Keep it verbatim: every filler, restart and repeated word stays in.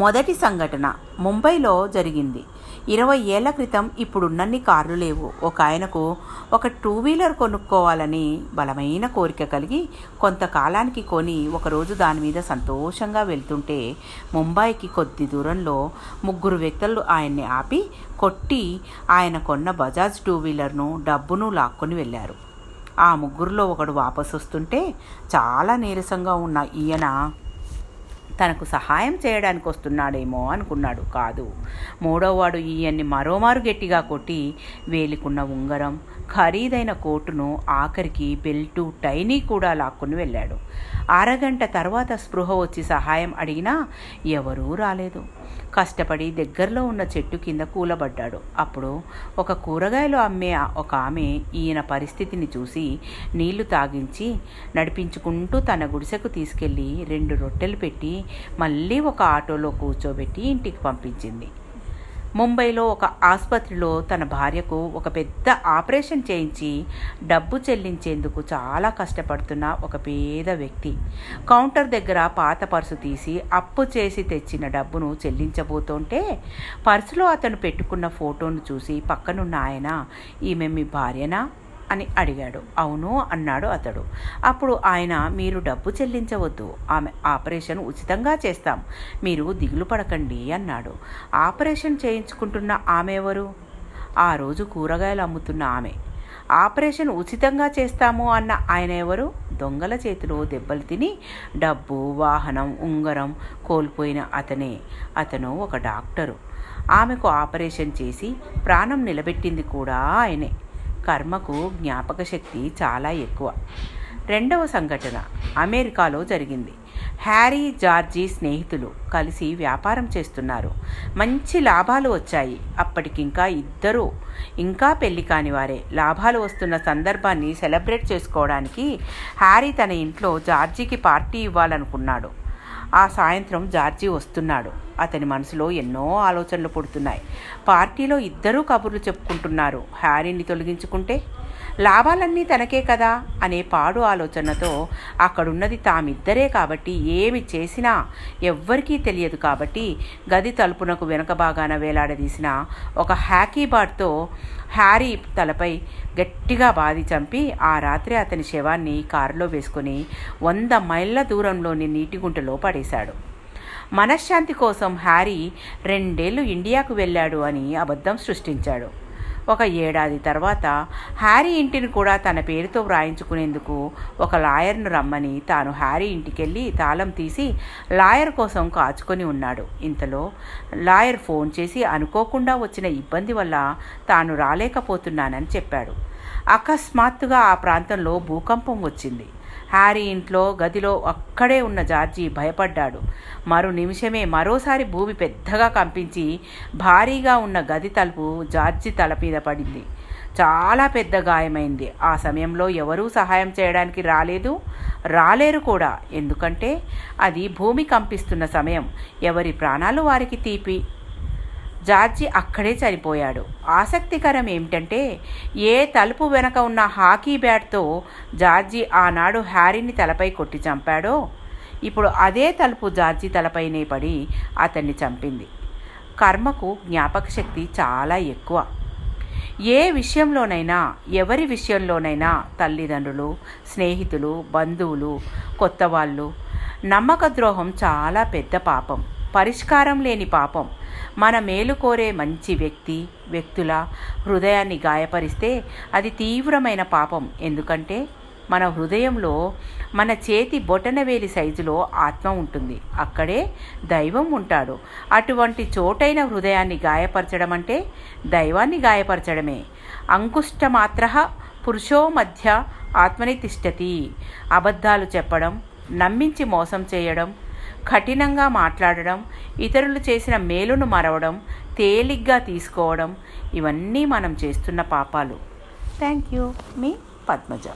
మొదటి సంఘటన ముంబైలో జరిగింది. ఇరవై ఏళ్ల క్రితం. ఇప్పుడున్నన్ని కార్లు లేవు. ఒక ఆయనకు ఒక టూ వీలర్ కొనుక్కోవాలని బలమైన కోరిక కలిగి కొంతకాలానికి కొని ఒకరోజు దాని మీద సంతోషంగా వెళ్తుంటే ముంబైకి కొద్ది దూరంలో ముగ్గురు వ్యక్తులు ఆయన్ని ఆపి కొట్టి ఆయన కొన్న బజాజ్ టూ వీలర్ను డబ్బును లాక్కొని వెళ్ళారు. ఆ ముగ్గురులో ఒకడు వాపసు వస్తుంటే చాలా నీరసంగా ఉన్న ఈయన తనకు సహాయం చేయడానికి వస్తున్నాడేమో అనుకున్నాడు. కాదు, మూడోవాడు ఈయన్ని మరోమారు గట్టిగా కొట్టి వేలికున్న ఉంగరం, ఖరీదైన కోటును, ఆఖరికి బెల్టు, టైనీ కూడా లాక్కుని వెళ్ళాడు. అరగంట తర్వాత స్పృహ వచ్చి సహాయం అడిగినా ఎవరూ రాలేదు. కష్టపడి దగ్గరలో ఉన్న చెట్టు కింద కూలబడ్డాడు. అప్పుడు ఒక కూరగాయలు అమ్మే ఒక ఆమె ఈయన పరిస్థితిని చూసి నీళ్లు తాగించి నడిపించుకుంటూ తన గుడిసెకు తీసుకెళ్ళి రెండు రొట్టెలు పెట్టి మళ్ళీ ఒక ఆటోలో కూర్చోబెట్టి ఇంటికి పంపించింది. ముంబైలో ఒక ఆసుపత్రిలో తన భార్యకు ఒక పెద్ద ఆపరేషన్ చేయించి డబ్బు చెల్లించేందుకు చాలా కష్టపడుతున్న ఒక పేద వ్యక్తి కౌంటర్ దగ్గర పాత పర్సు తీసి అప్పు చేసి తెచ్చిన డబ్బును చెల్లించబోతుంటే పర్సులో అతను పెట్టుకున్న ఫోటోను చూసి పక్కనున్న ఆయన, ఈమె మీ భార్యనా అని అడిగాడు. అవును అన్నాడు అతడు. అప్పుడు ఆయన, మీరు డబ్బు చెల్లించవద్దు, ఆమె ఆపరేషన్ ఉచితంగా చేస్తాం, మీరు దిగులు పడకండి అన్నాడు. ఆపరేషన్ చేయించుకుంటున్న ఆమె ఎవరు? ఆ రోజు కూరగాయలు అమ్ముతున్న ఆమె. ఆపరేషన్ ఉచితంగా చేస్తాము అన్న ఆయన ఎవరు? దొంగల చేతిలో దెబ్బలు తిని డబ్బు, వాహనం, ఉంగరం కోల్పోయిన అతనే. అతను ఒక డాక్టరు. ఆమెకు ఆపరేషన్ చేసి ప్రాణం నిలబెట్టింది కూడా ఆయనే. కర్మకు జ్ఞాపక శక్తి చాలా ఎక్కువ. రెండవ సంఘటన అమెరికాలో జరిగింది. హ్యారీ, జార్జీ స్నేహితులు కలిసి వ్యాపారం చేస్తున్నారు. మంచి లాభాలు వచ్చాయి. అప్పటికింకా ఇద్దరూ ఇంకా పెళ్లి కాని వారే. లాభాలు వస్తున్న సందర్భాన్ని సెలబ్రేట్ చేసుకోవడానికి హ్యారీ తన ఇంట్లో జార్జీకి పార్టీ ఇవ్వాలనుకున్నాడు. ఆ సాయంత్రం జార్జీ వస్తున్నాడు. అతని మనసులో ఎన్నో ఆలోచనలు పుడుతున్నాయి. పార్టీలో ఇద్దరూ కబుర్లు చెప్పుకుంటున్నారు. హ్యారీని తొలగించుకుంటే లాభాలన్నీ తనకే కదా అనే పాడు ఆలోచనతో, అక్కడున్నది తామిద్దరే కాబట్టి ఏమి చేసినా ఎవ్వరికీ తెలియదు కాబట్టి గది తలుపునకు వెనక భాగాన వేలాడదీసిన ఒక హ్యాకీ బాట్తో హ్యారీ తలపై గట్టిగా బాది చంపి ఆ రాత్రి అతని శవాన్ని కారులో వేసుకుని వంద మైళ్ళ దూరంలోని నీటిగుంటలో పడేశాడు. మనశ్శాంతి కోసం హ్యారీ రెండేళ్లు ఇండియాకు వెళ్ళాడు అని అబద్ధం సృష్టించాడు. ఒక ఏడాది తర్వాత హ్యారీ ఇంటిని కూడా తన పేరుతో వ్రాయించుకునేందుకు ఒక లాయర్ను రమ్మని తాను హ్యారీ ఇంటికెళ్ళి తాళం తీసి లాయర్ కోసం కాచుకొని ఉన్నాడు. ఇంతలో లాయర్ ఫోన్ చేసి అనుకోకుండా వచ్చిన ఇబ్బంది వల్ల తాను రాలేకపోతున్నానని చెప్పాడు. అకస్మాత్తుగా ఆ ప్రాంతంలో భూకంపం వచ్చింది. హ్యారీ ఇంట్లో గదిలో అక్కడే ఉన్న జార్జీ భయపడ్డాడు. మరో నిమిషమే మరోసారి భూమి పెద్దగా కంపించి భారీగా ఉన్న గది తలుపు జార్జీ తల మీద పడింది. చాలా పెద్ద గాయమైంది. ఆ సమయంలో ఎవరూ సహాయం చేయడానికి రాలేదు, రాలేరు కూడా. ఎందుకంటే అది భూమి కంపిస్తున్న సమయం, ఎవరి ప్రాణాలు వారికి తీపి. జార్జీ అక్కడే చనిపోయాడు. ఆసక్తికరం ఏమిటంటే, ఏ తలుపు వెనక ఉన్న హాకీ బ్యాట్తో జార్జీ ఆనాడు హ్యారీని తలపై కొట్టి చంపాడో, ఇప్పుడు అదే తలుపు జార్జీ తలపైనే పడి అతన్ని చంపింది. కర్మకు జ్ఞాపక శక్తి చాలా ఎక్కువ. ఏ విషయంలోనైనా, ఎవరి విషయంలోనైనా, తల్లిదండ్రులు, స్నేహితులు, బంధువులు, కొత్త వాళ్ళు, నమ్మక ద్రోహం చాలా పెద్ద పాపం, పరిష్కారం లేని పాపం. మన మేలు కోరే మంచి వ్యక్తి, వ్యక్తుల హృదయాన్ని గాయపరిస్తే అది తీవ్రమైన పాపం. ఎందుకంటే మన హృదయంలో, మన చేతి బొటనవేలి సైజులో ఆత్మ ఉంటుంది. అక్కడే దైవం ఉంటాడు. అటువంటి చోటైన హృదయాన్ని గాయపరచడం అంటే దైవాన్ని గాయపరచడమే. అంకుష్టమాత్రః పురుషో మధ్య ఆత్మని తిష్టతి. అబద్ధాలు చెప్పడం, నమ్మించి మోసం చేయడం, కఠినంగా మాట్లాడడం, ఇతరులు చేసిన మేలును మరవడం, తేలిగ్గా తీసుకోవడం, ఇవన్నీ మనం చేస్తున్న పాపాలు. Thank you. మీ పద్మజ.